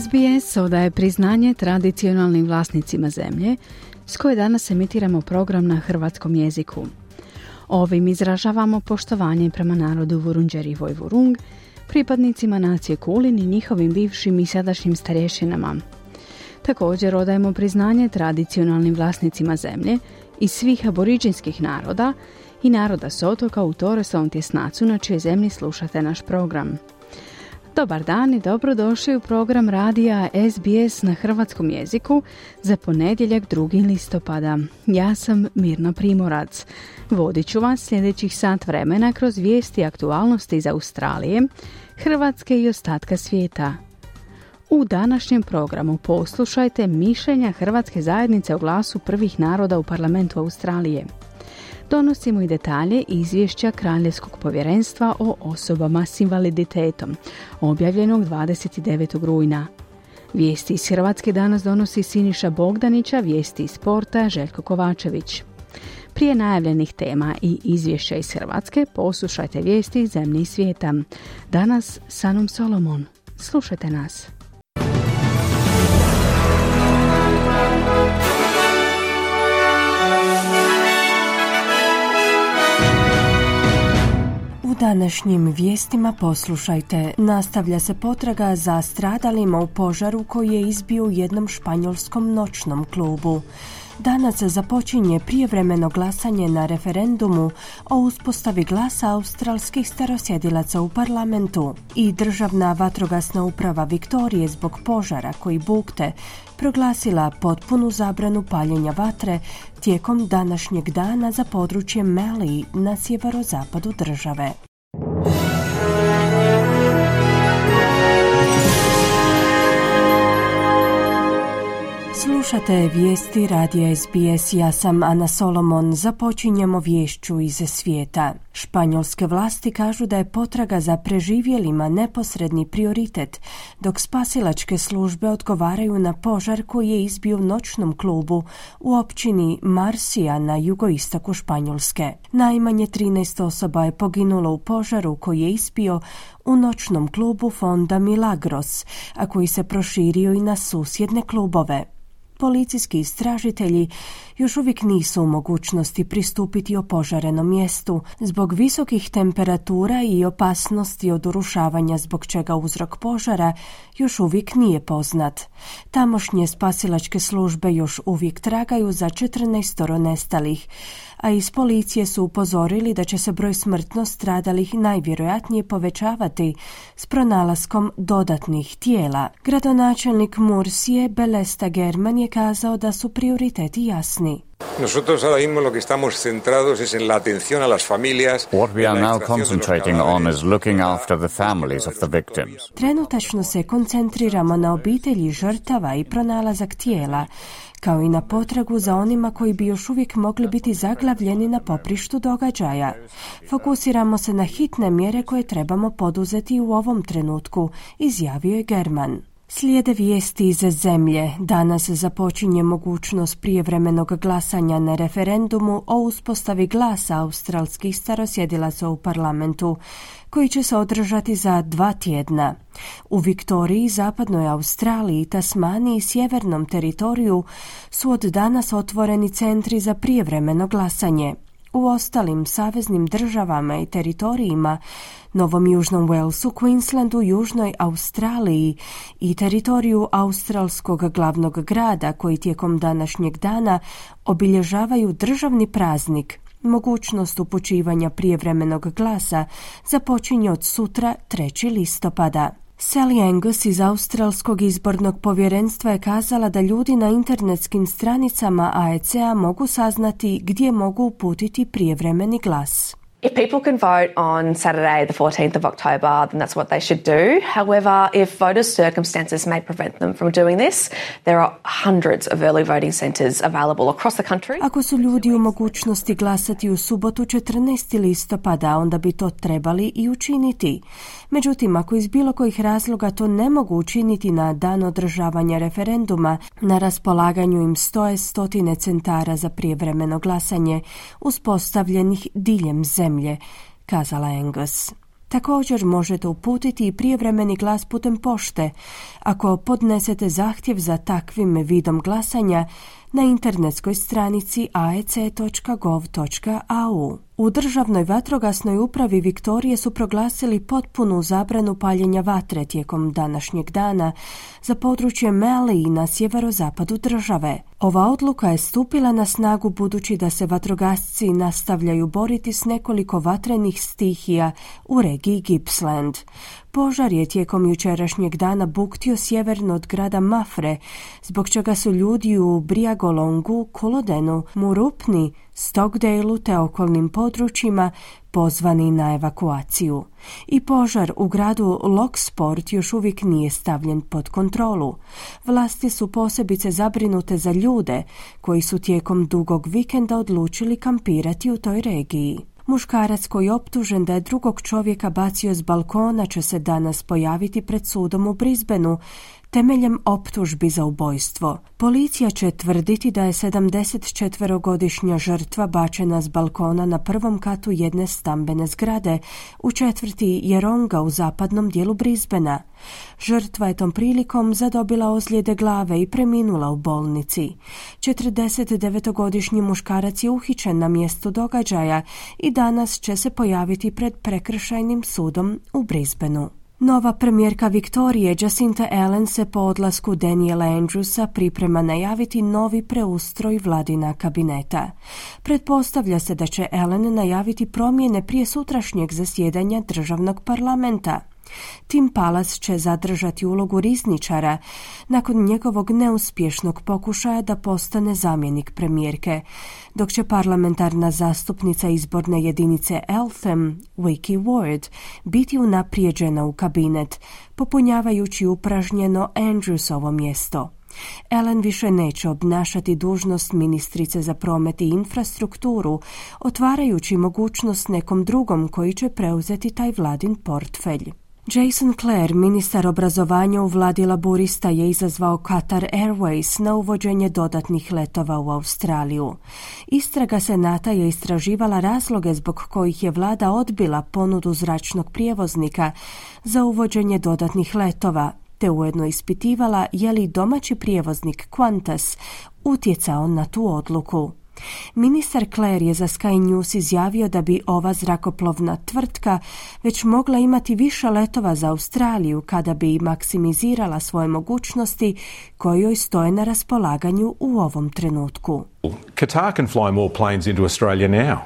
SBS odaje priznanje tradicionalnim vlasnicima zemlje s koje danas emitiramo program na hrvatskom jeziku. Ovim izražavamo poštovanje prema narodu Vurundjer i Vojvurung, pripadnicima nacije Kulin i njihovim bivšim i sadašnjim starješinama. Također odajemo priznanje tradicionalnim vlasnicima zemlje iz svih aboriđinskih naroda i naroda s otoka u Torresovom tjesnacu na čijoj zemlji slušate naš program. Dobar dan i dobrodošli u program radija SBS na hrvatskom jeziku za ponedjeljak 2. listopada. Ja sam Mirna Primorac. Vodit ću vas sljedećih sat vremena kroz vijesti i aktualnosti iz Australije, Hrvatske i ostatka svijeta. U današnjem programu poslušajte mišljenja Hrvatske zajednice o glasu prvih naroda u parlamentu Australije. Donosimo i detalje izvješća Kraljevskog povjerenstva o osobama s invaliditetom, objavljenog 29. rujna. Vijesti iz Hrvatske danas donosi Siniša Bogdanića, vijesti iz sporta Željko Kovačević. Prije najavljenih tema i izvješća iz Hrvatske poslušajte vijesti iz zemlje i svijeta. Danas s Anom Solomon. Slušajte nas. U današnjim vijestima poslušajte. Nastavlja se potraga za stradalima u požaru koji je izbio u jednom španjolskom noćnom klubu. Danas započinje prijevremeno glasanje na referendumu o uspostavi glasa australskih starosjedilaca u parlamentu. I Državna vatrogasna uprava Viktorije zbog požara koji bukte proglasila potpunu zabranu paljenja vatre tijekom današnjeg dana za područje Mallee na sjeverozapadu države. Slušate vijesti radija SBS, ja sam Ana Solomon, započinjemo vješću iz svijeta. Španjolske vlasti kažu da je potraga za preživjelima neposredni prioritet, dok spasilačke službe odgovaraju na požar koji je izbio u noćnom klubu u općini Marsija na jugoistoku Španjolske. Najmanje 13 osoba je poginulo u požaru koji je izbio u noćnom klubu Fonda Milagros, a koji se proširio i na susjedne klubove. Policijski istražitelji još uvijek nisu u mogućnosti pristupiti opožarenom mjestu zbog visokih temperatura i opasnosti od urušavanja, zbog čega uzrok požara još uvijek nije poznat. Tamošnje spasilačke službe još uvijek tragaju za 14 nestalih, a iz policije su upozorili da će se broj smrtno stradalih najvjerojatnije povećavati s pronalaskom dodatnih tijela. Gradonačelnik Mursije Belesta Germani je kazao da su prioriteti jasni. What we are now concentrating on is looking after the families of the victims. Trenutačno se koncentriramo na obitelji žrtava i pronalazak tijela, kao i na potragu za onima koji bi još uvijek mogli biti zaglavljeni na poprištu događaja. Fokusiramo se na hitne mjere koje trebamo poduzeti u ovom trenutku, izjavio je German. Slijede vijesti iz zemlje. Danas započinje mogućnost prijevremenog glasanja na referendumu o uspostavi glasa australskih starosjedilaca u parlamentu, koji će se održati za 2 tjedna. U Viktoriji, Zapadnoj Australiji, Tasmaniji i Sjevernom teritoriju su od danas otvoreni centri za prijevremeno glasanje. U ostalim saveznim državama i teritorijima, Novom Južnom Walesu, Queenslandu, Južnoj Australiji i teritoriju australskog glavnog grada, koji tijekom današnjeg dana obilježavaju državni praznik, mogućnost upućivanja prijevremenog glasa započinje od sutra, 3. listopada. Sally Angus iz Australskog izbornog povjerenstva je kazala da ljudi na internetskim stranicama AECCC-a mogu saznati gdje mogu uputiti prijevremeni glas. If people can vote on Saturday, the 14th of October, then that's what they should do. However, if voters' circumstances may prevent them from doing this, there are hundreds of early voting centres available across the country. Ako su ljudi u mogućnosti glasati u subotu 14. listopada, onda bi to trebali i učiniti. Međutim, ako iz bilo kojih razloga to ne mogu učiniti na dan održavanja referenduma, na raspolaganju im stoje stotine centara za prijevremeno glasanje uspostavljenih diljem zemlje, kazala Angus. Također možete uputiti i prijevremeni glas putem pošte ako podnesete zahtjev za takvim vidom glasanja na internetskoj stranici aec.gov.au. U Državnoj vatrogasnoj upravi Viktorije su proglasili potpunu zabranu paljenja vatre tijekom današnjeg dana za područje Mallee na sjeverozapadu države. Ova odluka je stupila na snagu budući da se vatrogasci nastavljaju boriti s nekoliko vatrenih stihija u regiji Gippsland. Požar je tijekom jučerašnjeg dana buktio sjeverno od grada Mafre, zbog čega su ljudi u Briagolongu, Kolodenu, Murupni, Stockdale-u te okolnim područjima pozvani na evakuaciju. I požar u gradu Locksport još uvijek nije stavljen pod kontrolu. Vlasti su posebice zabrinute za ljude koji su tijekom dugog vikenda odlučili kampirati u toj regiji. Muškarac koji je optužen da je drugog čovjeka bacio s balkona će se danas pojaviti pred sudom u Brisbaneu temeljem optužbi za ubojstvo. Policija će tvrditi da je 74-godišnja žrtva bačena s balkona na prvom katu jedne stambene zgrade u četvrti Jeronga u zapadnom dijelu Brisbanea. Žrtva je tom prilikom zadobila ozljede glave i preminula u bolnici. 49-godišnji muškarac je uhićen na mjestu događaja i danas će se pojaviti pred prekršajnim sudom u Brisbaneu. Nova premijerka Viktorije Jacinta Allan se po odlasku Daniela Andrewsa priprema najaviti novi preustroj vladina kabineta. Pretpostavlja se da će Allan najaviti promjene prije sutrašnjeg zasjedanja državnog parlamenta. Tim Pallas će zadržati ulogu rizničara nakon njegovog neuspješnog pokušaja da postane zamjenik premijerke, dok će parlamentarna zastupnica izborne jedinice Eltham, Wiki Ward, biti unaprijeđena u kabinet, popunjavajući upražnjeno Andrewsovo mjesto. Allan više neće obnašati dužnost ministrice za promet i infrastrukturu, otvarajući mogućnost nekom drugom koji će preuzeti taj vladin portfelj. Jason Clare, ministar obrazovanja u vladi laburista, je izazvao Qatar Airways na uvođenje dodatnih letova u Australiju. Istraga Senata je istraživala razloge zbog kojih je vlada odbila ponudu zračnog prijevoznika za uvođenje dodatnih letova, te ujedno ispitivala je li domaći prijevoznik Qantas utjecao na tu odluku. Ministar Clare je za Sky News izjavio da bi ova zrakoplovna tvrtka već mogla imati više letova za Australiju kada bi maksimizirala svoje mogućnosti koje joj stoje na raspolaganju u ovom trenutku. Qatar can fly more planes into Australia now.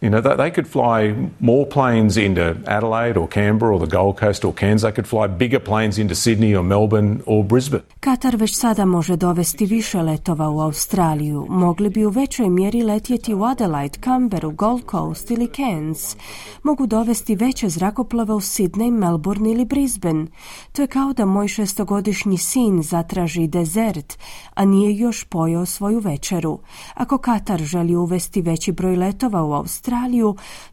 You know, they could fly more planes into Adelaide or Canberra or the Gold Coast or Cairns. They could fly bigger planes into Sydney or Melbourne or Brisbane. Katar već sada može dovesti više letova u Australiju. Mogli bi u većoj mjeri letjeti u Adelaide, Canberru, Gold Coast ili Cairns. Mogu dovesti veće zrakoplove u Sydney, Melbourne ili Brisbane. To je kao da moj 6-godišnji sin zatraži dezert, a nije još pojeo svoju večeru. Ako Katar želi uvesti veći broj letova u Australiju,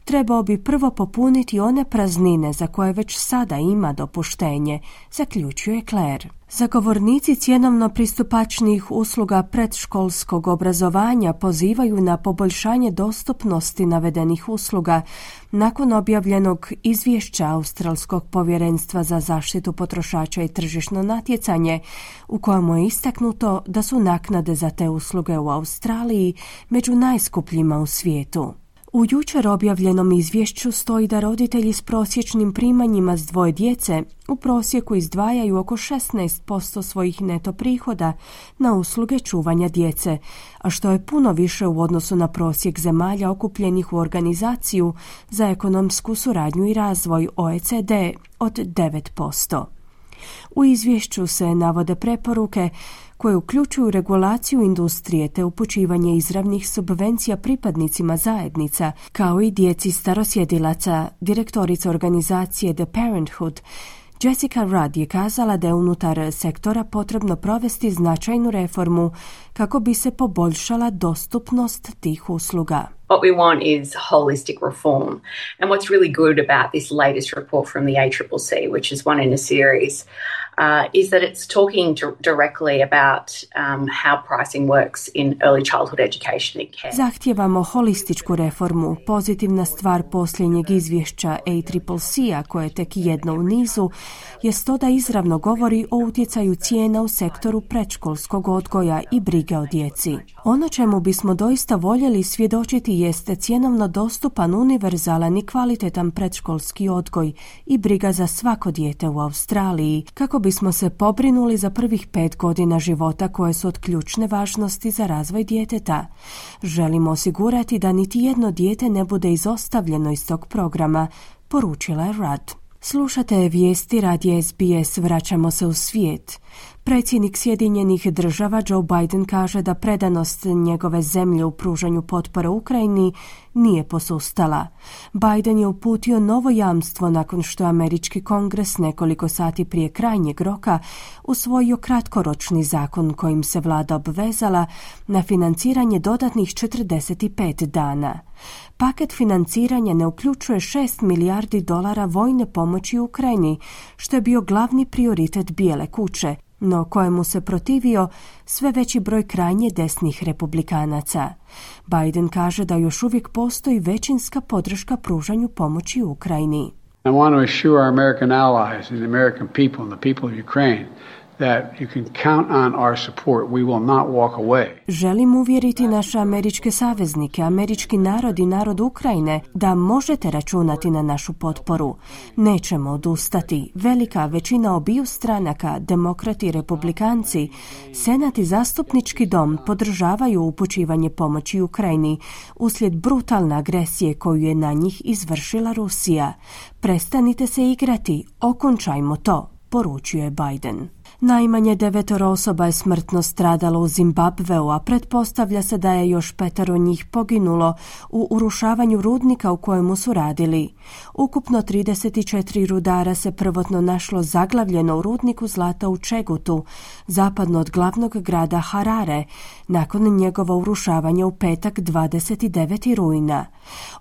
trebao bi prvo popuniti one praznine za koje već sada ima dopuštenje, zaključuje Clare. Zagovornici cjenovno pristupačnih usluga predškolskog obrazovanja pozivaju na poboljšanje dostupnosti navedenih usluga nakon objavljenog izvješća Australskog povjerenstva za zaštitu potrošača i tržišno natjecanje, u kojemu je istaknuto da su naknade za te usluge u Australiji među najskupljima u svijetu. U jučer objavljenom izvješću stoji da roditelji s prosječnim primanjima s dvoje djece u prosjeku izdvajaju oko 16% svojih neto prihoda na usluge čuvanja djece, a što je puno više u odnosu na prosjek zemalja okupljenih u Organizaciju za ekonomsku suradnju i razvoj OECD od 9%. U izvješću se navode preporuke koje uključuju regulaciju industrije te upućivanje izravnih subvencija pripadnicima zajednica, kao i djeci starosjedilaca. Direktorica organizacije The Parenthood, Jessica Rudd, je kazala da je unutar sektora potrebno provesti značajnu reformu kako bi se poboljšala dostupnost tih usluga. What we want is holistic reform. And what's really good about this latest report from the ACCC, which is one in a series, is that it's talking directly about how pricing works in early childhood education and care. Zahtijevamo holističku reformu. Pozitivna stvar posljednjeg izvješća ACCC-a, koje je tek jedno u nizu, jest to da izravno govori o utjecaju cijena u sektoru predškolskog odgoja i brige o djeci. Ono čemu bismo doista voljeli svjedočiti jeste cjenovno dostupan, univerzalan i kvalitetan predškolski odgoj i briga za svako dijete u Australiji, kako bismo se pobrinuli za prvih 5 godina života koje su od ključne važnosti za razvoj djeteta. Želimo osigurati da niti jedno dijete ne bude izostavljeno iz tog programa, poručila je Rudd. Slušate vijesti radija SBS, vraćamo se u svijet. Predsjednik Sjedinjenih Država Joe Biden kaže da predanost njegove zemlje u pružanju potpore Ukrajini nije posustala. Biden je uputio novo jamstvo nakon što je Američki kongres nekoliko sati prije krajnjeg roka usvojio kratkoročni zakon kojim se vlada obvezala na financiranje dodatnih 45 dana. Paket financiranja ne uključuje $6 milijardi vojne pomoći Ukrajini, što je bio glavni prioritet Bijele kuće, no kojemu se protivio sve veći broj krajnje desnih republikanaca. Biden kaže da još uvijek postoji većinska podrška pružanju pomoći Ukrajini. I want to assure our American allies and the American people and the people of Ukraine that you can count on our support. We will not walk away. Želim uvjeriti naše američke saveznike, američki narod i narod Ukrajine da možete računati na našu potporu. Nećemo odustati. Velika većina obiju stranaka, demokrati i republikanci, senat i zastupnički dom, podržavaju upućivanje pomoći Ukrajini uslijed brutalne agresije koju je na njih izvršila Rusija. Prestanite se igrati, okončajmo to, poručio je Biden. Najmanje 9 osoba je smrtno stradalo u Zimbabveu, a pretpostavlja se da je još 5 njih poginulo u urušavanju rudnika u kojemu su radili. Ukupno 34 rudara se prvotno našlo zaglavljeno u rudniku zlata u Čegutu, zapadno od glavnog grada Harare, nakon njegova urušavanja u petak 29. rujna.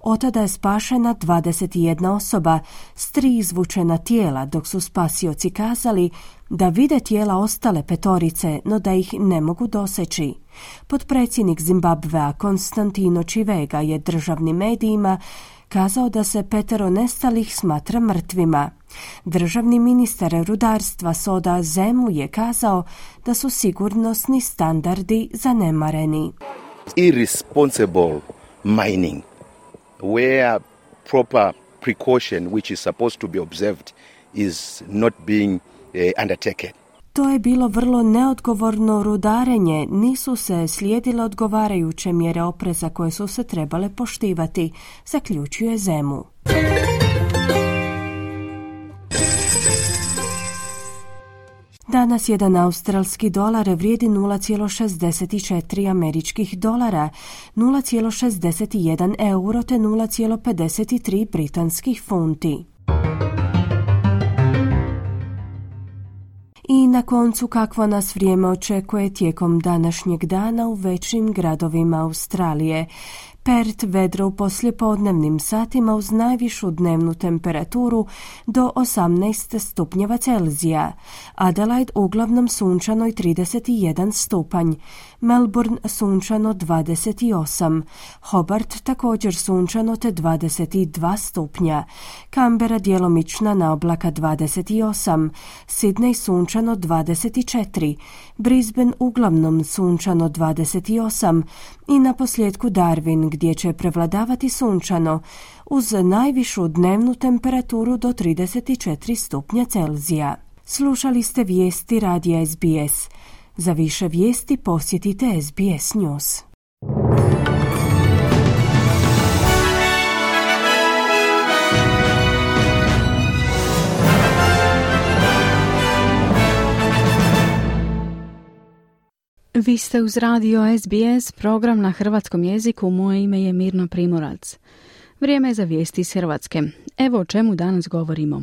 Otada je spašena 21 osoba s 3 izvučena tijela, dok su spasioci kazali da vide tijela ostale 5, no da ih ne mogu doseći. Potpredsjednik Zimbabvea Konstantino Čivega je državnim medijima kazao da se 5 nestalih smatra mrtvima. Državni ministar rudarstva Soda Zemu je kazao da su sigurnosni standardi zanemareni. Irresponsible mining, where proper precaution which is supposed to be observed is not being undertaken. To je bilo vrlo neodgovorno rudarenje, nisu se slijedile odgovarajuće mjere opreza koje su se trebale poštivati, zaključuje Zemu. Danas jedan australski dolar vrijedi $0.64, 0.61 euro te 0.53 britanskih funti. I na koncu, kakvo nas vrijeme očekuje tijekom današnjeg dana u većim gradovima Australije. Perth vedro u poslijepodnevnim satima uz najvišu dnevnu temperaturu do 18 stupnjeva Celzija. Adelaide uglavnom sunčano i 31 stupanj. Melbourne sunčano 28. Hobart također sunčano te 22 stupnja. Canberra djelomična na oblaka 28. Sydney sunčano 24. Brisbane uglavnom sunčano 28. I na posljedku Darwin, gdje će prevladavati sunčano uz najvišu dnevnu temperaturu do 34 stupnja Celzija. Slušali ste vijesti radija SBS. Za više vijesti posjetite SBS News. Vi ste uz radio SBS, program na hrvatskom jeziku. Moje ime je Mirna Primorac. Vrijeme je za vijesti iz Hrvatske. Evo o čemu danas govorimo.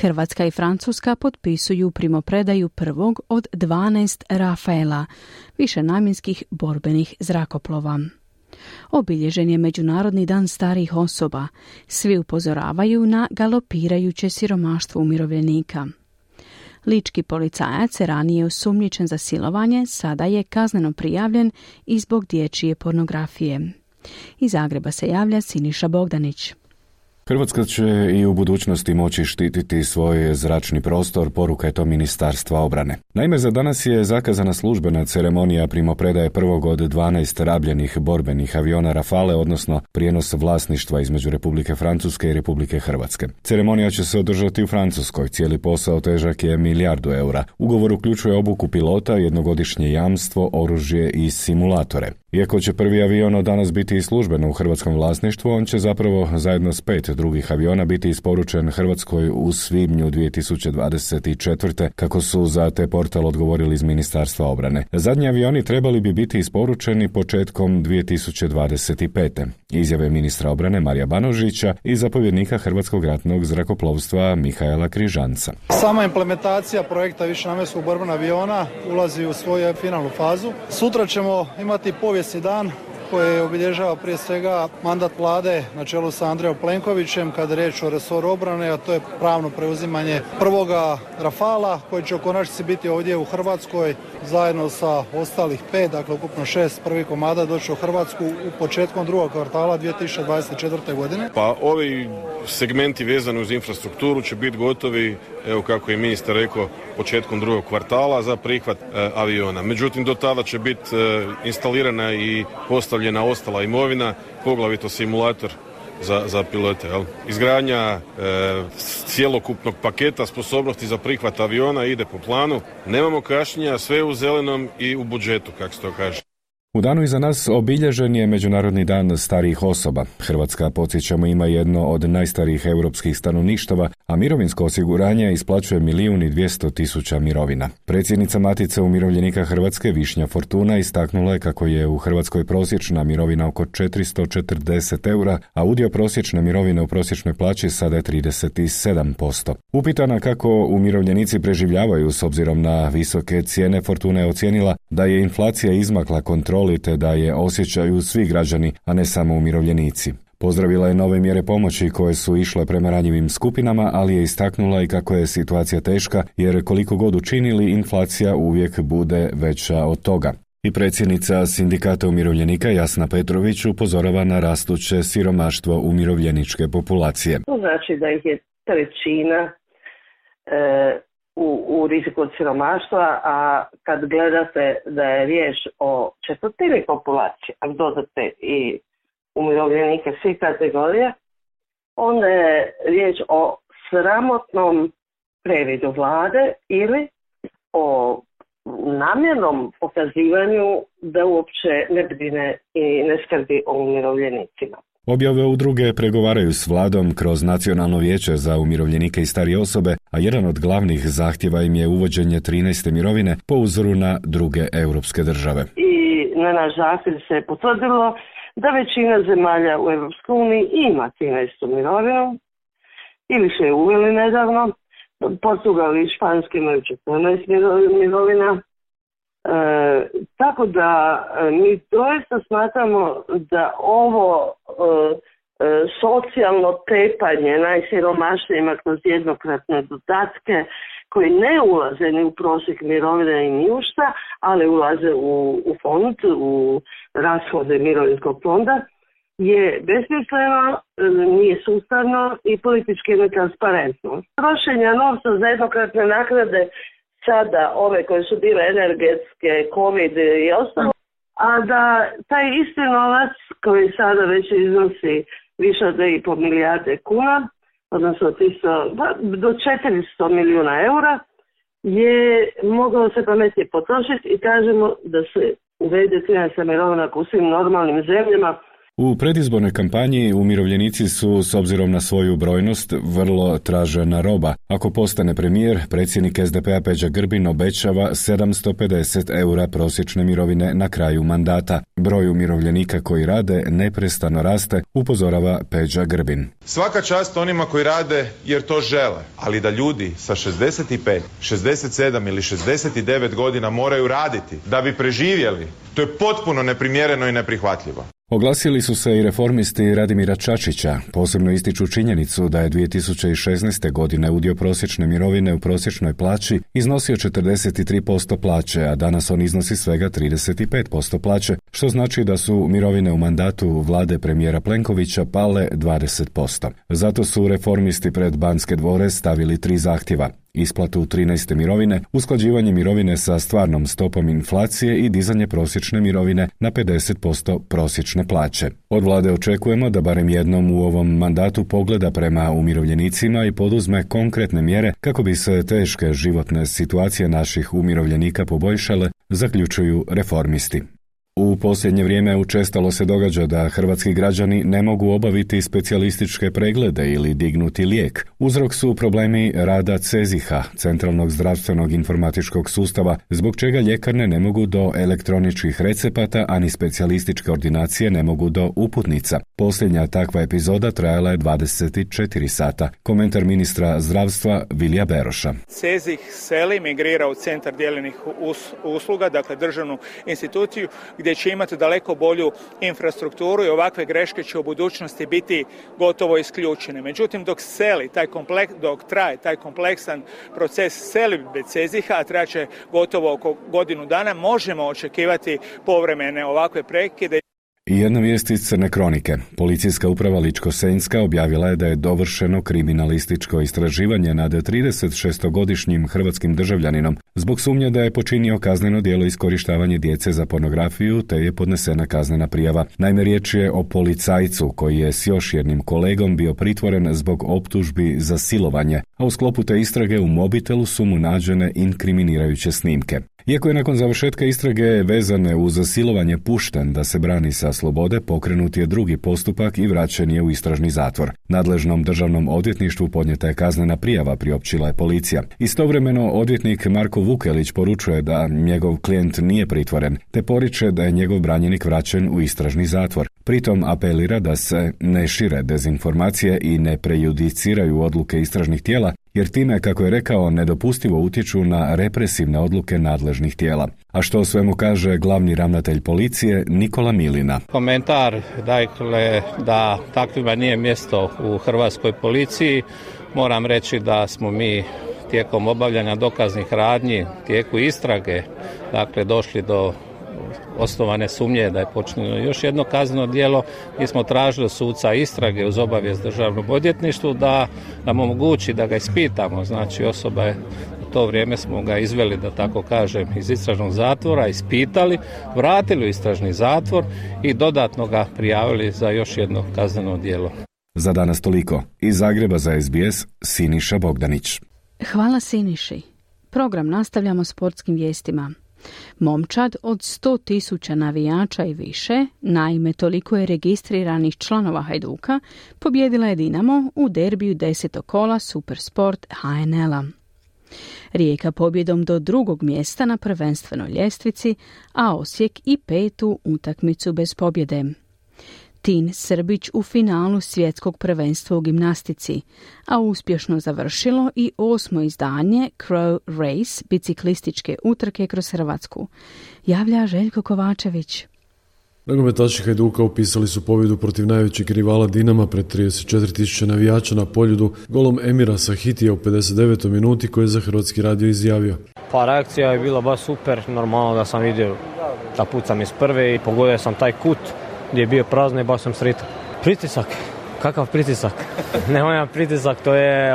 Hrvatska i Francuska potpisuju primopredaju prvog od 12 Rafaela, višenamjenskih borbenih zrakoplova. Obilježen je Međunarodni dan starih osoba. Svi upozoravaju na galopirajuće siromaštvo umirovljenika. Lički policajac, ranije osumnjičen za silovanje, sada je kazneno prijavljen i zbog dječje pornografije. Iz Zagreba se javlja Siniša Bogdanić. Hrvatska će i u budućnosti moći štititi svoj zračni prostor, poruka je to Ministarstva obrane. Naime, za danas je zakazana službena ceremonija primopredaje prvog od 12 rabljenih borbenih aviona Rafale, odnosno prijenos vlasništva između Republike Francuske i Republike Hrvatske. Ceremonija će se održati u Francuskoj, cijeli posao težak je milijardu eura. Ugovor uključuje obuku pilota, jednogodišnje jamstvo, oružje i simulatore. Iako će prvi avion od danas biti službeno u hrvatskom vlasništvu, on će zapravo zajedno s 5 drugih aviona biti isporučen Hrvatskoj u svibnju 2024. kako su za te portal odgovorili iz Ministarstva obrane. Zadnji avioni trebali bi biti isporučeni početkom 2025. Izjave ministra obrane Marija Banožića i zapovjednika Hrvatskog ratnog zrakoplovstva Mihajla Križanca. Sama implementacija projekta višenamjenskog borbenog aviona ulazi u svoju finalnu fazu. Sutra ćemo imati povijest dan koji obilježava prije svega mandat vlade na čelu sa Andrejom Plenkovićem kada je riječ o resoru obrane, a to je pravno preuzimanje prvoga Rafala koji će u konačnici biti ovdje u Hrvatskoj zajedno sa ostalih 5, dakle ukupno 6 prvih komada doći u Hrvatsku u početkom drugog kvartala 2024. godine. Pa ovi segmenti vezani uz infrastrukturu će biti gotovi, evo kako je ministar rekao, početkom drugog kvartala za prihvat aviona. Međutim, do tada će biti instalirana i postavljena ostala imovina, poglavito simulator za pilote. Izgradnja cjelokupnog paketa sposobnosti za prihvat aviona ide po planu. Nemamo kašnjenja, sve u zelenom i u budžetu, kako se to kaže. U danu iza nas obilježen je Međunarodni dan starijih osoba. Hrvatska, podsjećamo, ima jedno od najstarijih europskih stanovništava, a mirovinsko osiguranje isplaćuje 1.200.000 mirovina. Predsjednica Matice umirovljenika Hrvatske Višnja Fortuna istaknula je kako je u Hrvatskoj prosječna mirovina oko 440 eura, a udio prosječne mirovine u prosječnoj plaći sada je 37%. Upitana kako umirovljenici preživljavaju s obzirom na visoke cijene, Fortuna je ocijenila da je inflacija izmakla kontrolu, te da je osjećaju svi građani, a ne samo umirovljenici. Pozdravila je nove mjere pomoći koje su išle prema ranjivim skupinama, ali je istaknula i kako je situacija teška, jer koliko god učinili, inflacija uvijek bude veća od toga. I predsjednica Sindikata umirovljenika Jasna Petrović upozorava na rastuće siromaštvo umirovljeničke populacije. To znači da ih je trećina u riziku od siromaštva, a kad gleda se da je riječ o četvrtini populacije, a dodate i umirovljenike svih kategorija, onda je riječ o sramotnom previdu vlade ili o namjernom pokazivanju da uopće ne brine i ne skrbi o umirovljenicima. Objave udruge pregovaraju s vladom kroz Nacionalno vijeće za umirovljenike i starije osobe, a jedan od glavnih zahtjeva im je uvođenje 13. mirovine po uzoru na druge europske države. I na naš zahtjev se je potvrdilo da većina zemalja u EU ima 13. mirovinu ili su je uveli nedavno. Portugal i Španski imaju 14 mirovina. Tako da mi doista smatramo da ovo socijalno tepanje najsiromašnijima kroz jednokratne dodatke koji ne ulaze ni u prosjek mirovine i ni u šta, ali ulaze u fond, u rashode mirovinskog fonda, je besmisleno, nije sustavno i politički netransparentno. Trošenja novca za jednokratne naknade sada ove koje su bile energetske, COVID i ostalo, a da taj isti novac koji sada već iznosi više od 2,5 milijarde kuna, odnosno do 400 milijuna eura, je moglo se pametnije potrošiti i kažemo da se uvede 13. mirovina u svim normalnim zemljama U predizbornoj kampanji umirovljenici su, s obzirom na svoju brojnost, vrlo tražena roba. Ako postane premijer, predsjednik SDP-a Peđa Grbin obećava 750 eura prosječne mirovine na kraju mandata. Broj umirovljenika koji rade neprestano raste, upozorava Peđa Grbin. Svaka čast onima koji rade jer to žele, ali da ljudi sa 65, 67 ili 69 godina moraju raditi da bi preživjeli, to je potpuno neprimjereno i neprihvatljivo. Oglasili su se i reformisti Radimira Čačića, posebno ističu činjenicu da je 2016. godine udio prosječne mirovine u prosječnoj plaći iznosio 43% plaće, a danas on iznosi svega 35% plaće, što znači da su mirovine u mandatu vlade premijera Plenkovića pale 20%. Zato su reformisti pred Banske dvore stavili 3 zahtjeva: isplatu 13. mirovine, usklađivanje mirovine sa stvarnom stopom inflacije i dizanje prosječne mirovine na 50% prosječne plaće. Od vlade očekujemo da barem jednom u ovom mandatu pogleda prema umirovljenicima i poduzme konkretne mjere kako bi se teške životne situacije naših umirovljenika poboljšale, zaključuju reformisti. U posljednje vrijeme učestalo se događa da hrvatski građani ne mogu obaviti specijalističke preglede ili dignuti lijek. Uzrok su problemi rada CEZIH-a, Centralnog zdravstvenog informatičkog sustava, zbog čega ljekarne ne mogu do elektroničkih recepata, a ni specijalističke ordinacije ne mogu do uputnica. Posljednja takva epizoda trajala je 24 sata. Komentar ministra zdravstva Vilja Beroša. CEZIH seli, migrira u Centar dijeljenih usluga, dakle državnu instituciju, gdje će imati daleko bolju infrastrukturu i ovakve greške će u budućnosti biti gotovo isključene. Međutim, dok traje taj kompleksan proces selidbe CEZIH-a, a traće gotovo oko godinu dana, možemo očekivati povremene ovakve prekide. I jedna vijest iz Crne kronike. Policijska uprava Ličko-senjska objavila je da je dovršeno kriminalističko istraživanje nad 36-godišnjim hrvatskim državljaninom zbog sumnje da je počinio kazneno djelo iskorištavanje djece za pornografiju, te je podnesena kaznena prijava. Naime, riječ je o policajcu koji je s još jednim kolegom bio pritvoren zbog optužbi za silovanje, a u sklopu te istrage u mobitelu su mu nađene inkriminirajuće snimke. Iako je nakon završetka istrage vezane uz silovanje pušten da se brani sa slobode, pokrenut je drugi postupak i vraćen je u istražni zatvor. Nadležnom državnom odvjetništvu podnijeta je kaznena prijava, priopćila je policija. Istovremeno, odvjetnik Marko Vukelić poručuje da njegov klijent nije pritvoren, te poriče da je njegov branjenik vraćen u istražni zatvor. Pritom apelira da se ne šire dezinformacije i ne prejudiciraju odluke istražnih tijela, jer time, kako je rekao, nedopustivo utječu na represivne odluke nadležnih tijela. A što o svemu kaže glavni ravnatelj policije Nikola Milina. Komentar, dakle, da takvima nije mjesto u hrvatskoj policiji. Moram reći da smo mi tijekom obavljanja dokaznih radnji, tijeku istrage, dakle, došli do osnovane sumnje da je počinjeno još jedno kazneno djelo. Mi smo tražili suca istrage uz obavijest državnom odvjetništvu da nam omogući da ga ispitamo. Znači, osoba je, u to vrijeme smo ga izveli, da tako kažem, iz istražnog zatvora, ispitali, vratili u istražni zatvor i dodatno ga prijavili za još jedno kazneno djelo. Za danas toliko. Iz Zagreba za SBS, Siniša Bogdanić. Hvala Siniši. Program nastavljamo sportskim vijestima. Momčad od 100.000 navijača i više, naime toliko je registriranih članova Hajduka, pobijedila je Dinamo u derbiju 10. kola Supersport HNL-a. Rijeka pobjedom do 2. mjesta na prvenstvenoj ljestvici, a Osijek i 5. utakmicu bez pobjede. Tin Srbić u finalu svjetskog prvenstva u gimnastici, a uspješno završilo i 8. izdanje Crow Race biciklističke utrke kroz Hrvatsku, javlja Željko Kovačević. Nogometaši Hajduka upisali su pobjedu protiv najvećeg rivala Dinama pred 34.000 navijača na Poljudu golom Emira Sahitija u 59. minuti, koji je za Hrvatski radio izjavio: "Pa reakcija je bila baš super, normalno da sam vidio da pucam iz prve i pogodio sam taj kut gdje je bio prazno i baš sam sretan. Pritisak? Kakav pritisak? Nemam pritisak,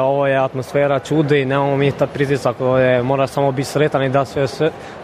ovo je atmosfera čude i nemamo mi taj pritisak, mora samo biti sretan i da sve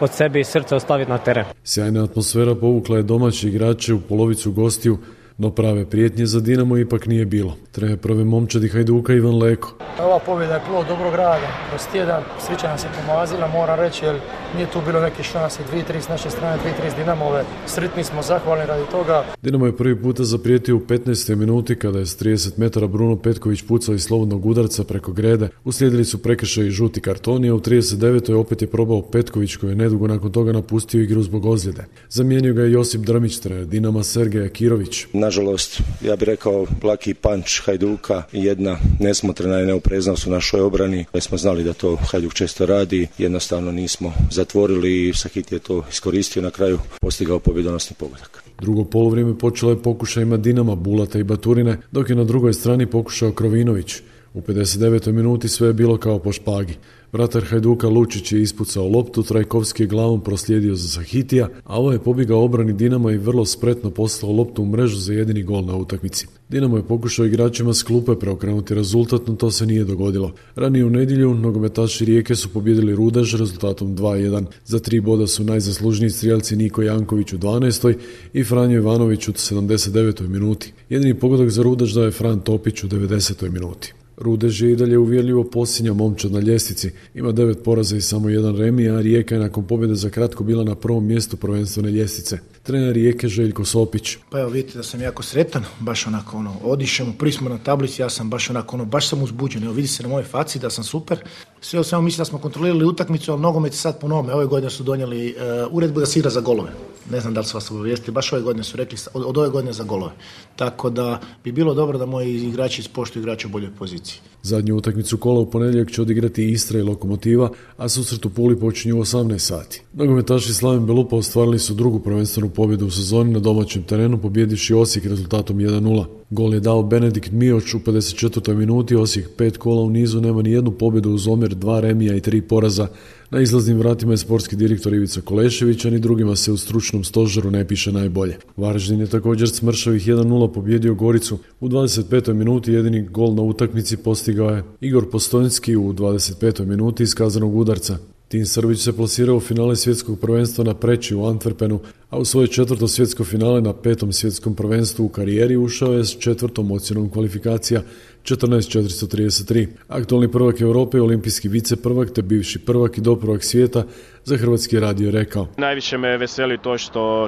od sebe i srca ostaviti na teren." Sjajna atmosfera povukla je domaći igrače u polovicu gostiju, No prave prijetnje za Dinamo ipak nije bilo. Trener prve momčadi Hajduka Ivan Leko. Ova pobjeda je plod dobrog rada. Kroz tjedan sviča nam se pomazila, moram reći, jer nije tu bilo neke šanse. 2-3 s naše strane, 2-3 s Dinamove. Sretni smo, zahvalni radi toga. Dinamo je prvi puta zaprijetio u 15. minuti kada je s 30 metara Bruno Petković pucao iz slobodnog udarca preko grede. Uslijedili su prekršaj i žuti karton, a u 39. opet je probao Petković koji je nedugo nakon toga napustio igru zbog ozljede. Zamijenio ga je Josip Drmić, trener Dinama Sergeja Kirović. Nažalost, ja bih rekao, laki panč Hajduka, jedna nesmotrena i neopreznost u našoj obrani. Već smo znali da to Hajduk često radi, jednostavno nismo zatvorili i Sahitija je to iskoristio, na kraju postigao pobjedonosni pogodak. Drugo polovrijeme počelo je pokušajima Dinama, Bulata i Baturine, dok je na drugoj strani pokušao Krovinović. U 59. minuti sve je bilo kao po špagi. Vratar Hajduka Lučić je ispucao loptu, Trajkovski je glavom proslijedio za Sahitija, a ovo je pobjegao obrani Dinama i vrlo spretno poslao loptu u mrežu za jedini gol na utakmici. Dinamo je pokušao igračima s klupe preokrenuti rezultat, no to se nije dogodilo. Ranije u nedjelju nogometaši Rijeke su pobjedili Rudež rezultatom 2-1. Za 3 boda su najzaslužniji strijelci Niko Janković u 12. i Franjo Ivanović u 79. minuti. Jedini pogodak za Rudež dao je Fran Topić u 90. minuti. Rudež je i dalje uvjerljivo posljednja momčad na ljestvici. Ima 9 poraza i samo 1 remi, a Rijeka je nakon pobjede za kratko bila na prvom mjestu prvenstvene ljestvice. Trener Rijeke Željko Sopić. Pa evo vidite da sam jako sretan, baš onako odišemo, prvi smo na tablici, ja sam baš onako baš sam uzbuđen, evo vidi se na mojoj faci da sam super. Sve o svemu mislim da smo kontrolirali utakmicu, ali nogomet sad po nome, ove godine su donijeli uredbu da se igra za golove. Ne znam da li su vas obavijestili, baš ove godine su rekli od ove godine za golove. Tako da bi bilo dobro da moji igrači ispoštuju igrače u boljoj poziciji. Zadnju utakmicu kola u ponedjeljak će odigrati Istra i Lokomotiva, a susret u Puli počinje u 18 sati. Nogometaši Slaven Belupa ostvarili su drugu prvenstvenu pobjedu u sezoni na domaćem terenu, pobjedivši Osijek rezultatom 1-0. Gol je dao Benedikt Mioć u 54. minuti, Osijek 5 kola u nizu nema ni jednu pobjedu uz omjer 2 remija i 3 poraza. Na izlaznim vratima je sportski direktor Ivica Kolešević, a ni drugima se u stručnom stožeru ne piše najbolje. Varaždin je također smršavih 1-0 pobjedio Goricu. U 25. minuti jedini gol na utakmici postigao je Igor Postojnski u 25. minuti iz kaznenog udarca. Tim Srbić se plasirao u finale svjetskog prvenstva na preči u Antwerpenu, a u svoje 4. svjetsko finale na 5. svjetskom prvenstvu u karijeri ušao je s 4. ocjenom kvalifikacija 14.433. Aktualni prvak Europe, olimpijski viceprvak te bivši prvak i doprvak svijeta za Hrvatski radio rekao. Najviše me veseli to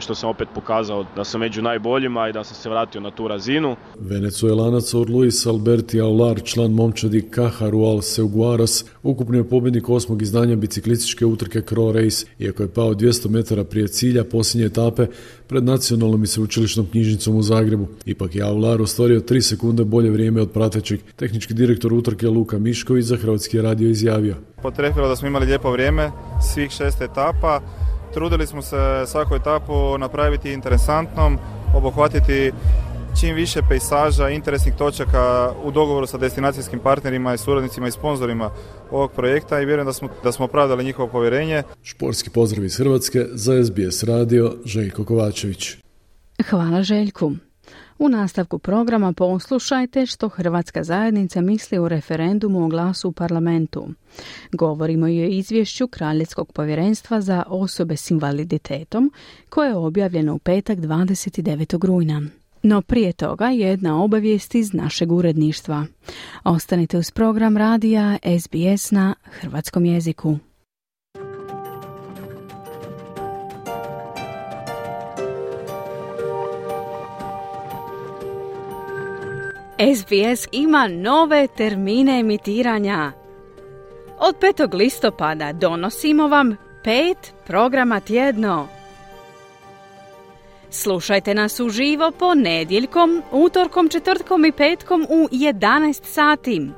što sam opet pokazao da sam među najboljima i da sam se vratio na tu razinu. Venecuelanac Luis Alberti Aular, član momčadi Cajarual Seguaras, ukupni je pobjednik 8. izdanja biciklističke utrke Crow Race. Iako je pao 200 metara prije cilja posljednje etape pred Nacionalnom i sveučilišnom knjižnicom u Zagrebu, ipak je Aular ostvario 3 sekunde bolje vrijeme od pratećeg. Tehnički direktor utrke Luka Mišković za Hrvatski radio izjavio. Potrefilo da smo imali lijepo vrijeme svih 6 etapa. Trudili smo se svaku etapu napraviti interesantnom, obuhvatiti čim više pejsaža, interesnih točaka u dogovoru sa destinacijskim partnerima i suradnicima i sponzorima ovog projekta i vjerujem da smo opravdali njihovo povjerenje. Športski pozdrav iz Hrvatske, za SBS radio Željko Kovačević. Hvala Željku. U nastavku programa poslušajte što Hrvatska zajednica misli o referendumu o glasu u parlamentu. Govorimo i o izvješću Kraljevskog povjerenstva za osobe s invaliditetom koje je objavljeno u petak 29. rujna. No prije toga jedna obavijest iz našeg uredništva. Ostanite uz program radija SBS na hrvatskom jeziku. SBS ima nove termine emitiranja. Od 5. listopada donosimo vam 5 programa tjedno. Slušajte nas uživo ponedjeljkom, utorkom, četvrtkom i petkom u 11 sati.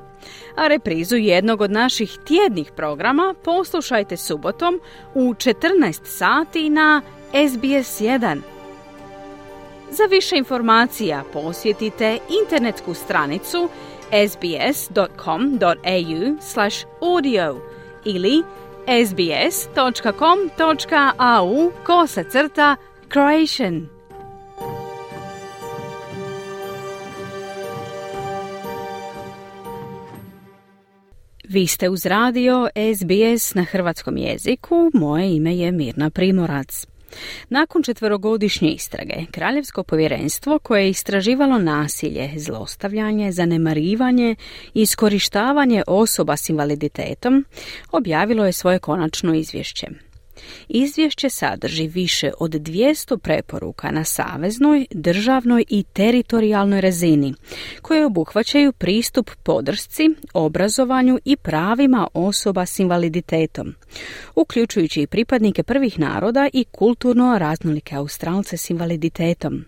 A reprizu jednog od naših tjednih programa poslušajte subotom u 14 sati na SBS 1. Za više informacija posjetite internetsku stranicu sbs.com.au/audio ili sbs.com.au/Croatian. Vi ste uz radio SBS na hrvatskom jeziku, moje ime je Mirna Primorac. Nakon četverogodišnje istrage, Kraljevsko povjerenstvo koje je istraživalo nasilje, zlostavljanje, zanemarivanje i iskorištavanje osoba s invaliditetom objavilo je svoje konačno izvješće. Izvješće sadrži više od 200 preporuka na saveznoj, državnoj i teritorijalnoj razini, koje obuhvaćaju pristup podršci, obrazovanju i pravima osoba s invaliditetom, uključujući i pripadnike prvih naroda i kulturno raznolike Australce s invaliditetom.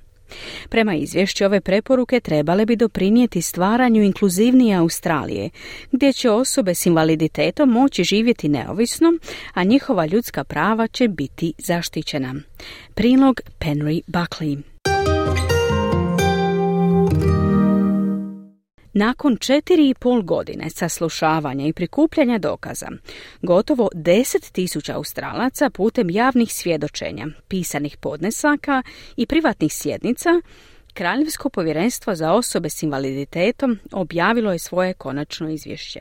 Prema izvješću, ove preporuke trebale bi doprinijeti stvaranju inkluzivnije Australije, gdje će osobe s invaliditetom moći živjeti neovisno, a njihova ljudska prava će biti zaštićena. Prilog Penry Buckley. Nakon 4,5 godine saslušavanja i prikupljanja dokaza, gotovo 10.000 Australaca putem javnih svjedočenja, pisanih podnesaka i privatnih sjednica, Kraljevsko povjerenstvo za osobe s invaliditetom objavilo je svoje konačno izvješće.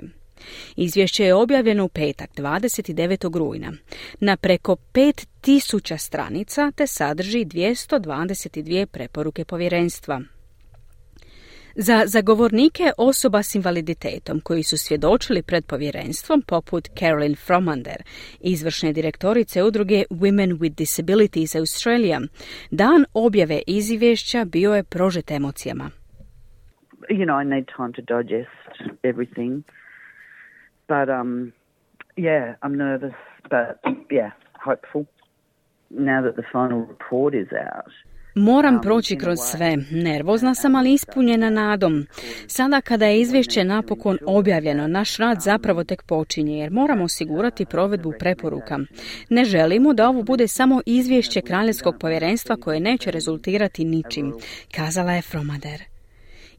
Izvješće je objavljeno u petak, 29. rujna, na preko 5.000 stranica te sadrži 222 preporuke povjerenstva. Za zagovornike osoba s invaliditetom koji su svjedočili pred povjerenstvom, poput Caroline Fromander, izvršne direktorice udruge Women with Disabilities Australia, dan objave izvješća bio je prožet emocijama. You know, I need time to digest everything, but yeah, I'm nervous, but yeah, hopeful. Now that the final report is out. Moram proći kroz sve. Nervozna sam, ali ispunjena nadom. Sada kada je izvješće napokon objavljeno, naš rad zapravo tek počinje, jer moramo osigurati provedbu preporuka. Ne želimo da ovo bude samo izvješće Kraljevskog povjerenstva koje neće rezultirati ničim, kazala je Fromader.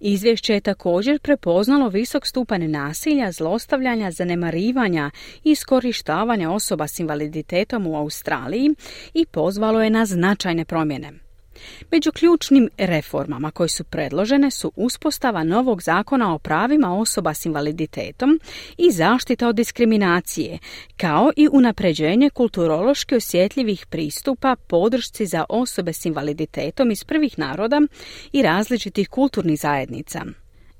Izvješće je također prepoznalo visok stupanj nasilja, zlostavljanja, zanemarivanja i iskorištavanja osoba s invaliditetom u Australiji i pozvalo je na značajne promjene. Među ključnim reformama koje su predložene su uspostava novog zakona o pravima osoba s invaliditetom i zaštita od diskriminacije, kao i unapređenje kulturološki osjetljivih pristupa podršci za osobe s invaliditetom iz prvih naroda i različitih kulturnih zajednica.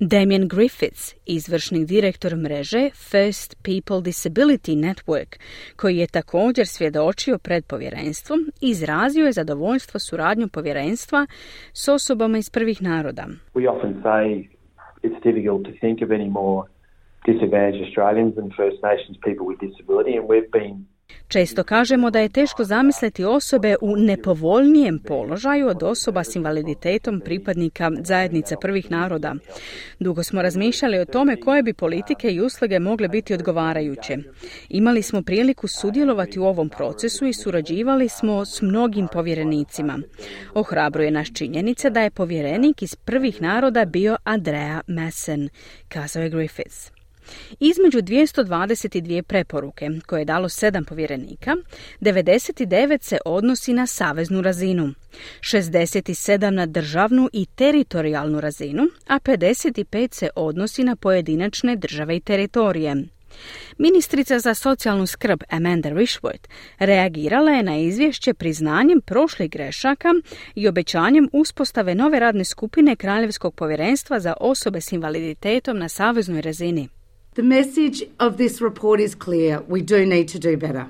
Damien Griffiths, izvršni direktor mreže First People Disability Network, koji je također svjedočio pred povjerenstvom, izrazio je zadovoljstvo suradnjom povjerenstva s osobama iz prvih naroda. We often say it's difficult to think of any more disadvantaged Australians than First Nations people with disability, and we've been... Često kažemo da je teško zamisliti osobe u nepovoljnijem položaju od osoba s invaliditetom pripadnika zajednica prvih naroda. Dugo smo razmišljali o tome koje bi politike i usluge mogle biti odgovarajuće. Imali smo priliku sudjelovati u ovom procesu i surađivali smo s mnogim povjerenicima. Ohrabruje nas činjenica da je povjerenik iz prvih naroda bio Andrea Massen, kazao je Griffiths. Između 222 preporuke, koje je dalo 7 povjerenika, 99 se odnosi na saveznu razinu, 67 na državnu i teritorijalnu razinu, a 55 se odnosi na pojedinačne države i teritorije. Ministrica za socijalnu skrb Amanda Rishworth reagirala je na izvješće priznanjem prošlih grešaka i obećanjem uspostave nove radne skupine Kraljevskog povjerenstva za osobe s invaliditetom na saveznoj razini. The message of this report is clear. We do need to do better.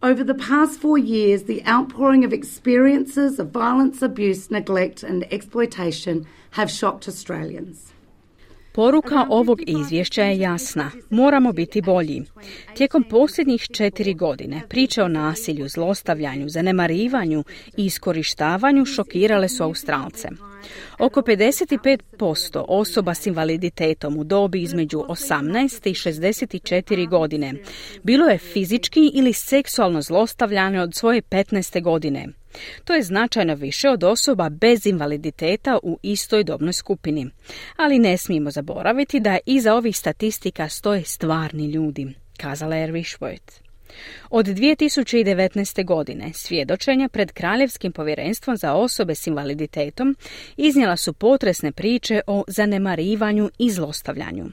Over the past 4 years, the outpouring of experiences of violence, abuse, neglect and exploitation have shocked Australians. Poruka ovog izvješća je jasna. Moramo biti bolji. Tijekom posljednjih 4 godine priče o nasilju, zlostavljanju, zanemarivanju i iskorištavanju šokirale su Australce. Oko 55% osoba s invaliditetom u dobi između 18 i 64 godine bilo je fizički ili seksualno zlostavljano od svoje 15. godine. To je značajno više od osoba bez invaliditeta u istoj dobnoj skupini. Ali ne smijemo zaboraviti da iza ovih statistika stoje stvarni ljudi, kazala je Rishworth. Od 2019. godine svjedočenja pred Kraljevskim povjerenstvom za osobe s invaliditetom iznijela su potresne priče o zanemarivanju i zlostavljanju.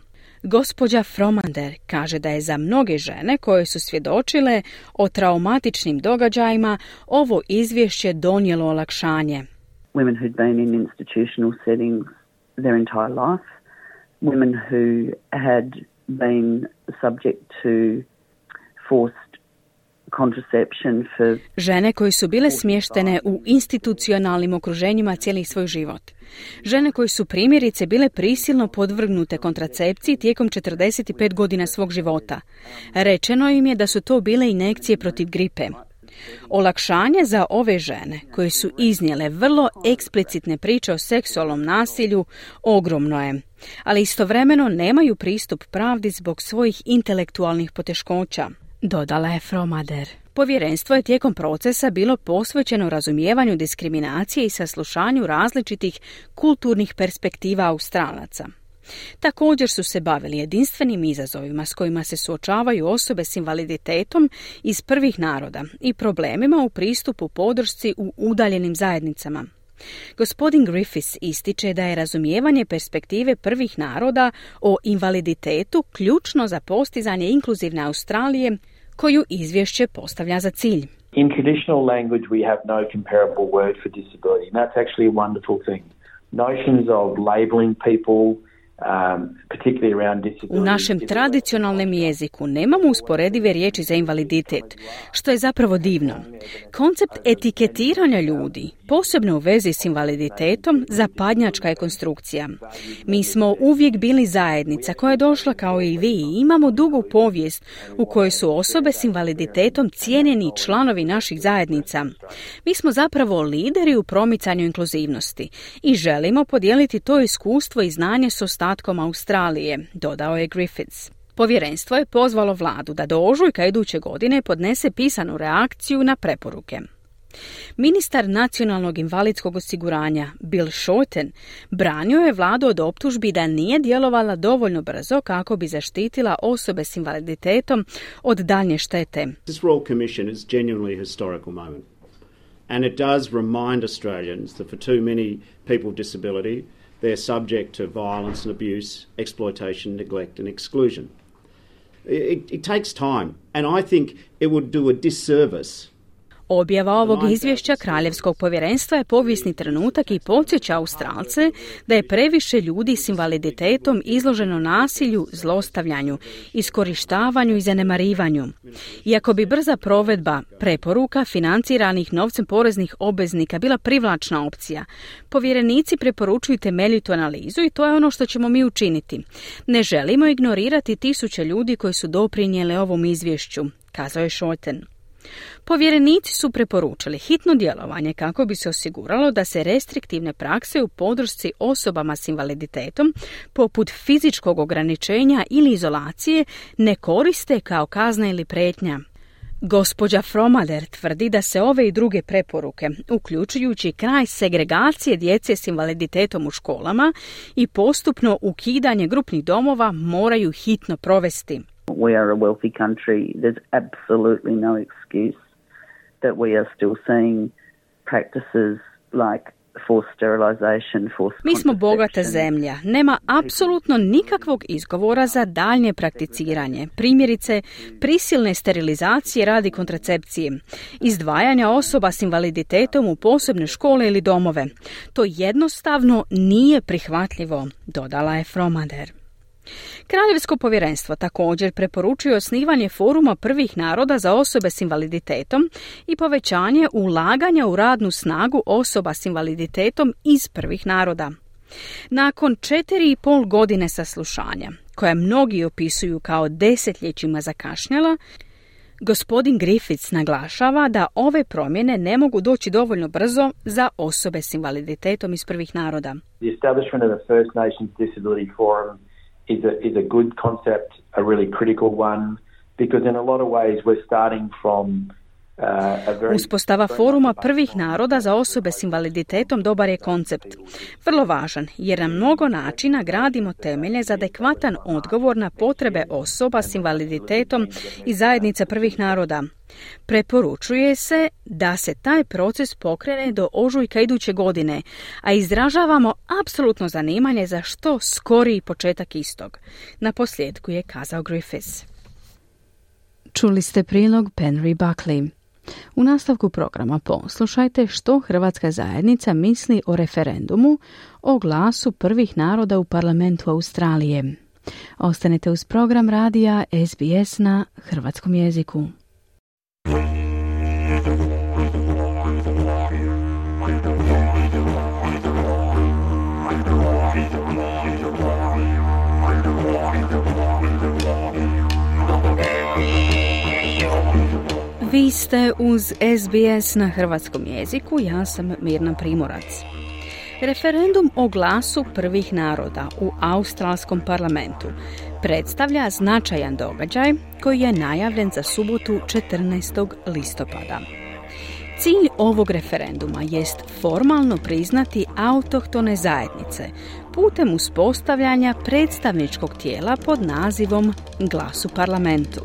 Gospođa Fromander kaže da je za mnoge žene koje su svjedočile o traumatičnim događajima ovo izvješće donijelo olakšanje. Women who'd been in institutional settings their entire life, women who had been subject to forced Žene koje su bile smještene u institucionalnim okruženjima cijeli svoj život. Žene koje su primjerice bile prisilno podvrgnute kontracepciji tijekom 45 godina svog života. Rečeno im je da su to bile injekcije protiv gripe. Olakšanje za ove žene koje su iznijele vrlo eksplicitne priče o seksualnom nasilju ogromno je, ali istovremeno nemaju pristup pravdi zbog svojih intelektualnih poteškoća. Dodala je Fromader. Povjerenstvo je tijekom procesa bilo posvećeno razumijevanju diskriminacije i saslušanju različitih kulturnih perspektiva Australaca. Također su se bavili jedinstvenim izazovima s kojima se suočavaju osobe s invaliditetom iz prvih naroda i problemima u pristupu podršci u udaljenim zajednicama. Gospodin Griffiths ističe da je razumijevanje perspektive prvih naroda o invaliditetu ključno za postizanje inkluzivne Australije koju izvješće postavlja za cilj. In traditional language we have no comparable word for disability, and that's actually a wonderful thing. Notions of labeling people U našem tradicionalnom jeziku nemamo usporedive riječi za invaliditet, što je zapravo divno. Koncept etiketiranja ljudi, posebno u vezi s invaliditetom, zapadnjačka je konstrukcija. Mi smo uvijek bili zajednica koja je došla kao i vi i imamo dugu povijest u kojoj su osobe s invaliditetom cijenjeni članovi naših zajednica. Mi smo zapravo lideri u promicanju inkluzivnosti i želimo podijeliti to iskustvo i znanje s ostatnim Australije, dodao je Griffiths. Povjerenstvo je pozvalo vladu da do ožujka iduće godine podnese pisanu reakciju na preporuke. Ministar nacionalnog invalidskog osiguranja Bill Shorten branio je vladu od optužbi da nije djelovala dovoljno brzo kako bi zaštitila osobe s invaliditetom od daljnje štete. This Royal Commission is genuinely a historical moment. And it does remind Australians that for too many people with disability they're subject to violence and abuse, exploitation, neglect and exclusion. It takes time and I think it would do a disservice. Objava ovog izvješća Kraljevskog povjerenstva je povijesni trenutak i podsjeća Australce da je previše ljudi s invaliditetom izloženo nasilju, zlostavljanju, iskorištavanju i zanemarivanju. Iako bi brza provedba preporuka financiranih novcem poreznih obveznika bila privlačna opcija, povjerenici preporučuju temeljitu analizu i to je ono što ćemo mi učiniti. Ne želimo ignorirati tisuće ljudi koji su doprinijele ovom izvješću, kazao je Shorten. Povjerenici su preporučili hitno djelovanje kako bi se osiguralo da se restriktivne prakse u podršci osobama s invaliditetom, poput fizičkog ograničenja ili izolacije, ne koriste kao kazna ili prijetnja. Gospođa Fromader tvrdi da se ove i druge preporuke, uključujući kraj segregacije djece s invaliditetom u školama i postupno ukidanje grupnih domova, moraju hitno provesti. We are a wealthy country. There's absolutely no excuse that we are still seeing practices like forced sterilization, forced contraception. Mi smo bogata zemlja. Nema apsolutno nikakvog izgovora za daljnje prakticiranje. Primjerice, prisilne sterilizacije radi kontracepcije, izdvajanja osoba s invaliditetom u posebne škole ili domove. To jednostavno nije prihvatljivo, dodala je Fromader. Kraljevsko povjerenstvo također preporučuje osnivanje foruma prvih naroda za osobe s invaliditetom i povećanje ulaganja u radnu snagu osoba s invaliditetom iz prvih naroda. Nakon 4,5 godine saslušanja, koja mnogi opisuju kao desetljećima zakašnjela, gospodin Griffiths naglašava da ove promjene ne mogu doći dovoljno brzo za osobe s invaliditetom iz prvih naroda. The establishment of the First Nations Disability Forum is a good concept, a really critical one, because in a lot of ways we're starting from Uspostava foruma prvih naroda za osobe s invaliditetom dobar je koncept. Vrlo važan, jer na mnogo načina gradimo temelje za adekvatan odgovor na potrebe osoba s invaliditetom i zajednice prvih naroda. Preporučuje se da se taj proces pokrene do ožujka iduće godine, a izražavamo apsolutno zanimanje za što skoriji početak istog. Naposljetku je kazao Griffiths. Čuli ste prilog Penry Buckley. U nastavku programa poslušajte što Hrvatska zajednica misli o referendumu o glasu prvih naroda u parlamentu Australije. Ostanite uz program radija SBS na hrvatskom jeziku. Vi ste uz SBS na hrvatskom jeziku, ja sam Mirna Primorac. Referendum o glasu prvih naroda u australskom parlamentu predstavlja značajan događaj koji je najavljen za subotu 14. listopada. Cilj ovog referenduma jest formalno priznati autohtone zajednice putem uspostavljanja predstavničkog tijela pod nazivom Glas u parlamentu.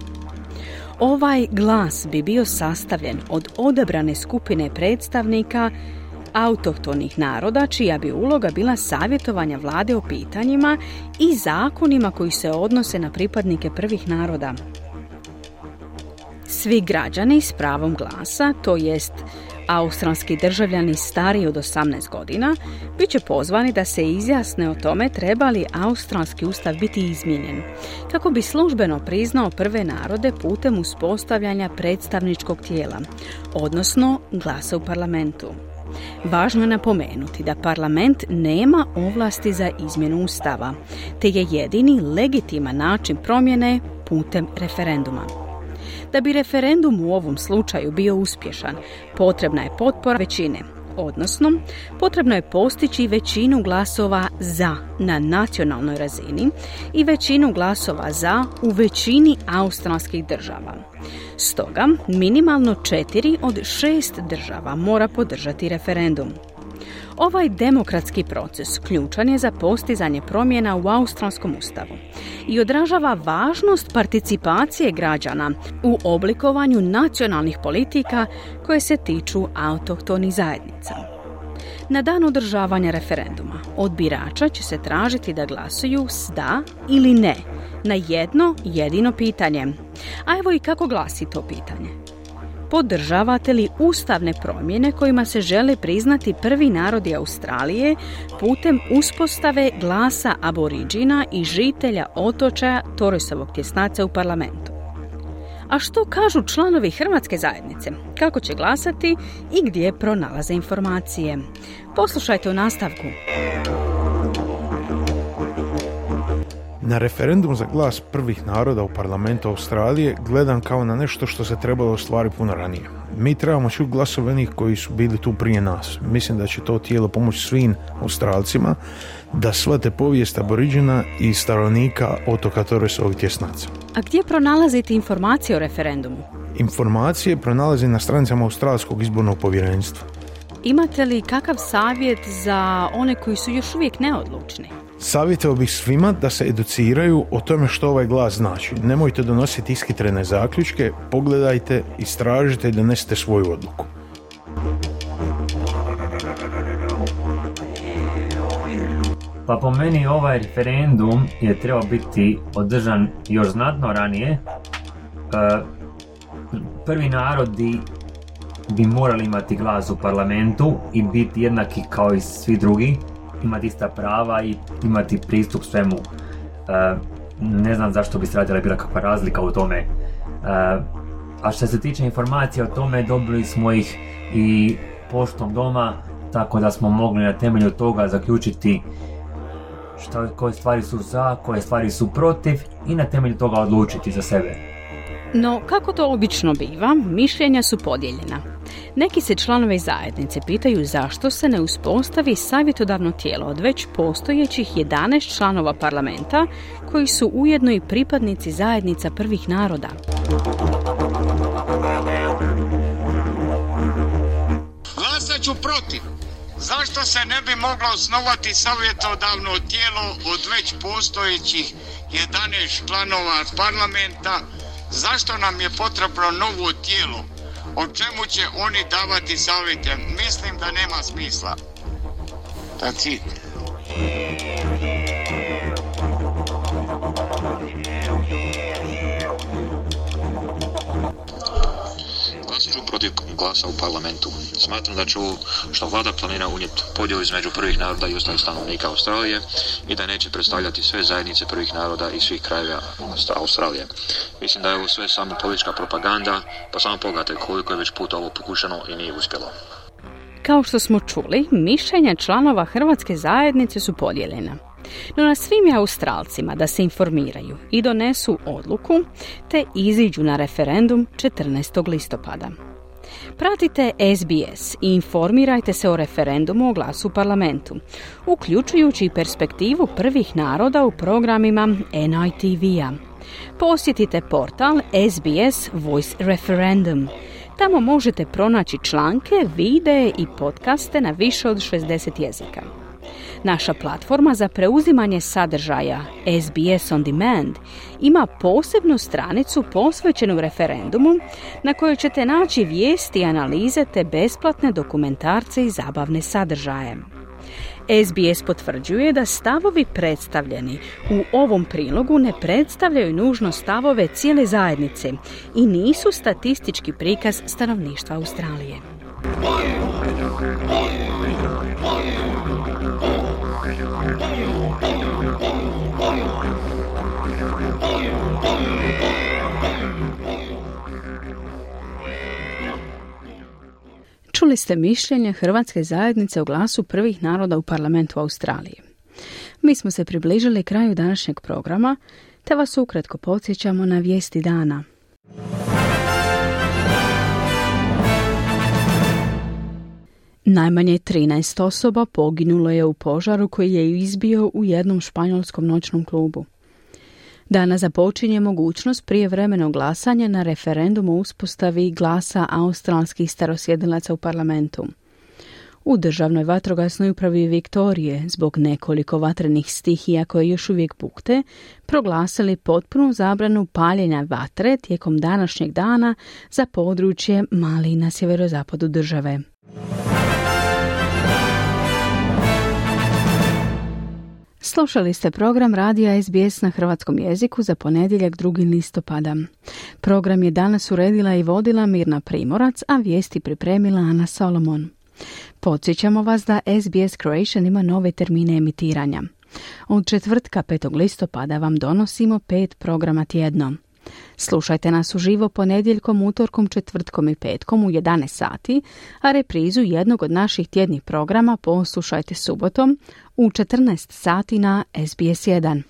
Ovaj glas bi bio sastavljen od odabrane skupine predstavnika autohtonih naroda, čija bi uloga bila savjetovanja vlade o pitanjima i zakonima koji se odnose na pripadnike prvih naroda. Svi građani s pravom glasa, to jest australski državljani stariji od 18 godina, bit će pozvani da se izjasne o tome treba li australski ustav biti izmijenjen, kako bi službeno priznao prve narode putem uspostavljanja predstavničkog tijela, odnosno glasa u parlamentu. Važno je napomenuti da parlament nema ovlasti za izmjenu ustava, te je jedini legitiman način promjene putem referenduma. Da bi referendum u ovom slučaju bio uspješan, potrebna je potpora većine, odnosno potrebno je postići većinu glasova za na nacionalnoj razini i većinu glasova za u većini australskih država. Stoga, minimalno 4 od 6 država mora podržati referendum. Ovaj demokratski proces ključan je za postizanje promjena u australskom ustavu i odražava važnost participacije građana u oblikovanju nacionalnih politika koje se tiču autohtonih zajednica. Na dan održavanja referenduma od birača će se tražiti da glasuju s da ili ne na jedno jedino pitanje. A evo i kako glasi to pitanje. Podržavate li ustavne promjene kojima se žele priznati prvi narodi Australije putem uspostave glasa aboriđina i žitelja otočaja Torresovog tjesnaca u parlamentu? A što kažu članovi Hrvatske zajednice? Kako će glasati i gdje pronalaze informacije? Poslušajte u nastavku. Na referendum za glas prvih naroda u parlamentu Australije gledam kao na nešto što se trebalo ostvariti puno ranije. Mi trebamo čuti glasove onih koji su bili tu prije nas. Mislim da će to tijelo pomoći svim Australcima da shvate povijest aboriđina i stanovnika otoka Torresovog tjesnaca. A gdje pronalazite informacije o referendumu? Informacije pronalazi na stranicama Australskog izbornog povjerenstva. Imate li kakav savjet za one koji su još uvijek neodlučni? Savjetao bih svima da se educiraju o tome što ovaj glas znači. Nemojte donositi ishitrene zaključke, pogledajte, istražite i donesite svoju odluku. Pa po meni ovaj referendum je trebao biti održan još znatno ranije. Prvi narodi bi morali imati glas u parlamentu i biti jednaki kao i svi drugi, imati ista prava i imati pristup svemu. Ne znam zašto bi se radila bila kakva razlika u tome. A što se tiče informacija o tome, dobili smo ih i poštom doma, tako da smo mogli na temelju toga zaključiti koje stvari su za, koje stvari su protiv i na temelju toga odlučiti za sebe. No, kako to obično biva, mišljenja su podijeljena. Neki se članovi zajednice pitaju zašto se ne uspostavi savjetodavno tijelo od već postojećih 11 članova parlamenta koji su ujedno i pripadnici zajednica prvih naroda. Zašto se ne bi moglo osnovati savjetodavno tijelo od već postojećih 11 članova parlamenta? Zašto nam je potrebno novo tijelo? O čemu će oni davati savjete? Mislim da nema smisla. That's it. Glasuću protiv glasa u parlamentu. Smatram da će ovo što vlada planira unijeti podjelu između prvih naroda i ostalih stanovnika Australije i da neće predstavljati sve zajednice prvih naroda i svih krajeva Australije. Mislim da je ovo sve samo politička propaganda, pa samo pogledajte koliko je već puta ovo pokušano i nije uspjelo. Kao što smo čuli, mišljenja članova Hrvatske zajednice su podijeljena. No na svim je Australcima da se informiraju i donesu odluku te iziđu na referendum 14. listopada. Pratite SBS i informirajte se o referendumu o glasu u parlamentu, uključujući i perspektivu prvih naroda u programima NITV-a. Posjetite portal SBS Voice Referendum. Tamo možete pronaći članke, videe i podcaste na više od 60 jezika. Naša platforma za preuzimanje sadržaja SBS On Demand ima posebnu stranicu posvećenu referendumu na kojoj ćete naći vijesti, analize te besplatne dokumentarce i zabavne sadržaje. SBS potvrđuje da stavovi predstavljeni u ovom prilogu ne predstavljaju nužno stavove cijele zajednice i nisu statistički prikaz stanovništva Australije. Čuli ste mišljenje Hrvatske zajednice o glasu prvih naroda u parlamentu Australije. Mi smo se približili kraju današnjeg programa, te vas ukratko podsjećamo na vijesti dana. Najmanje 13 osoba poginulo je u požaru koji je izbio u jednom španjolskom noćnom klubu. Danas započinje mogućnost prijevremenog glasanja na referendumu o uspostavi glasa australskih starosjedilaca u parlamentu. U državnoj vatrogasnoj upravi Viktorije, zbog nekoliko vatrenih stihija koje još uvijek bukte, proglasili potpunu zabranu paljenja vatre tijekom današnjeg dana za područje Mali na sjeverozapadu države. Slušali ste program radija SBS na hrvatskom jeziku za ponedjeljak 2. listopada. Program je danas uredila i vodila Mirna Primorac, a vijesti pripremila Ana Solomon. Podsjećamo vas da SBS Croatian ima nove termine emitiranja. Od četvrtka 5. listopada vam donosimo 5 programa tjedno. Slušajte nas uživo ponedjeljkom, utorkom, četvrtkom i petkom u 11 sati, a reprizu jednog od naših tjednih programa poslušajte subotom u 14 sati na SBS1.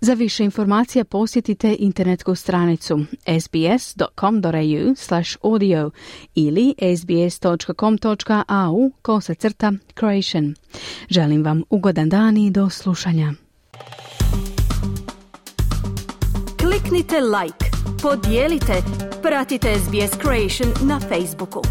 Za više informacija posjetite internetsku stranicu sbs.com.au/audio ili sbs.com.au/Croatian. Želim vam ugodan dan i do slušanja. Kliknite like, podijelite, pratite SBS Croatian na Facebooku.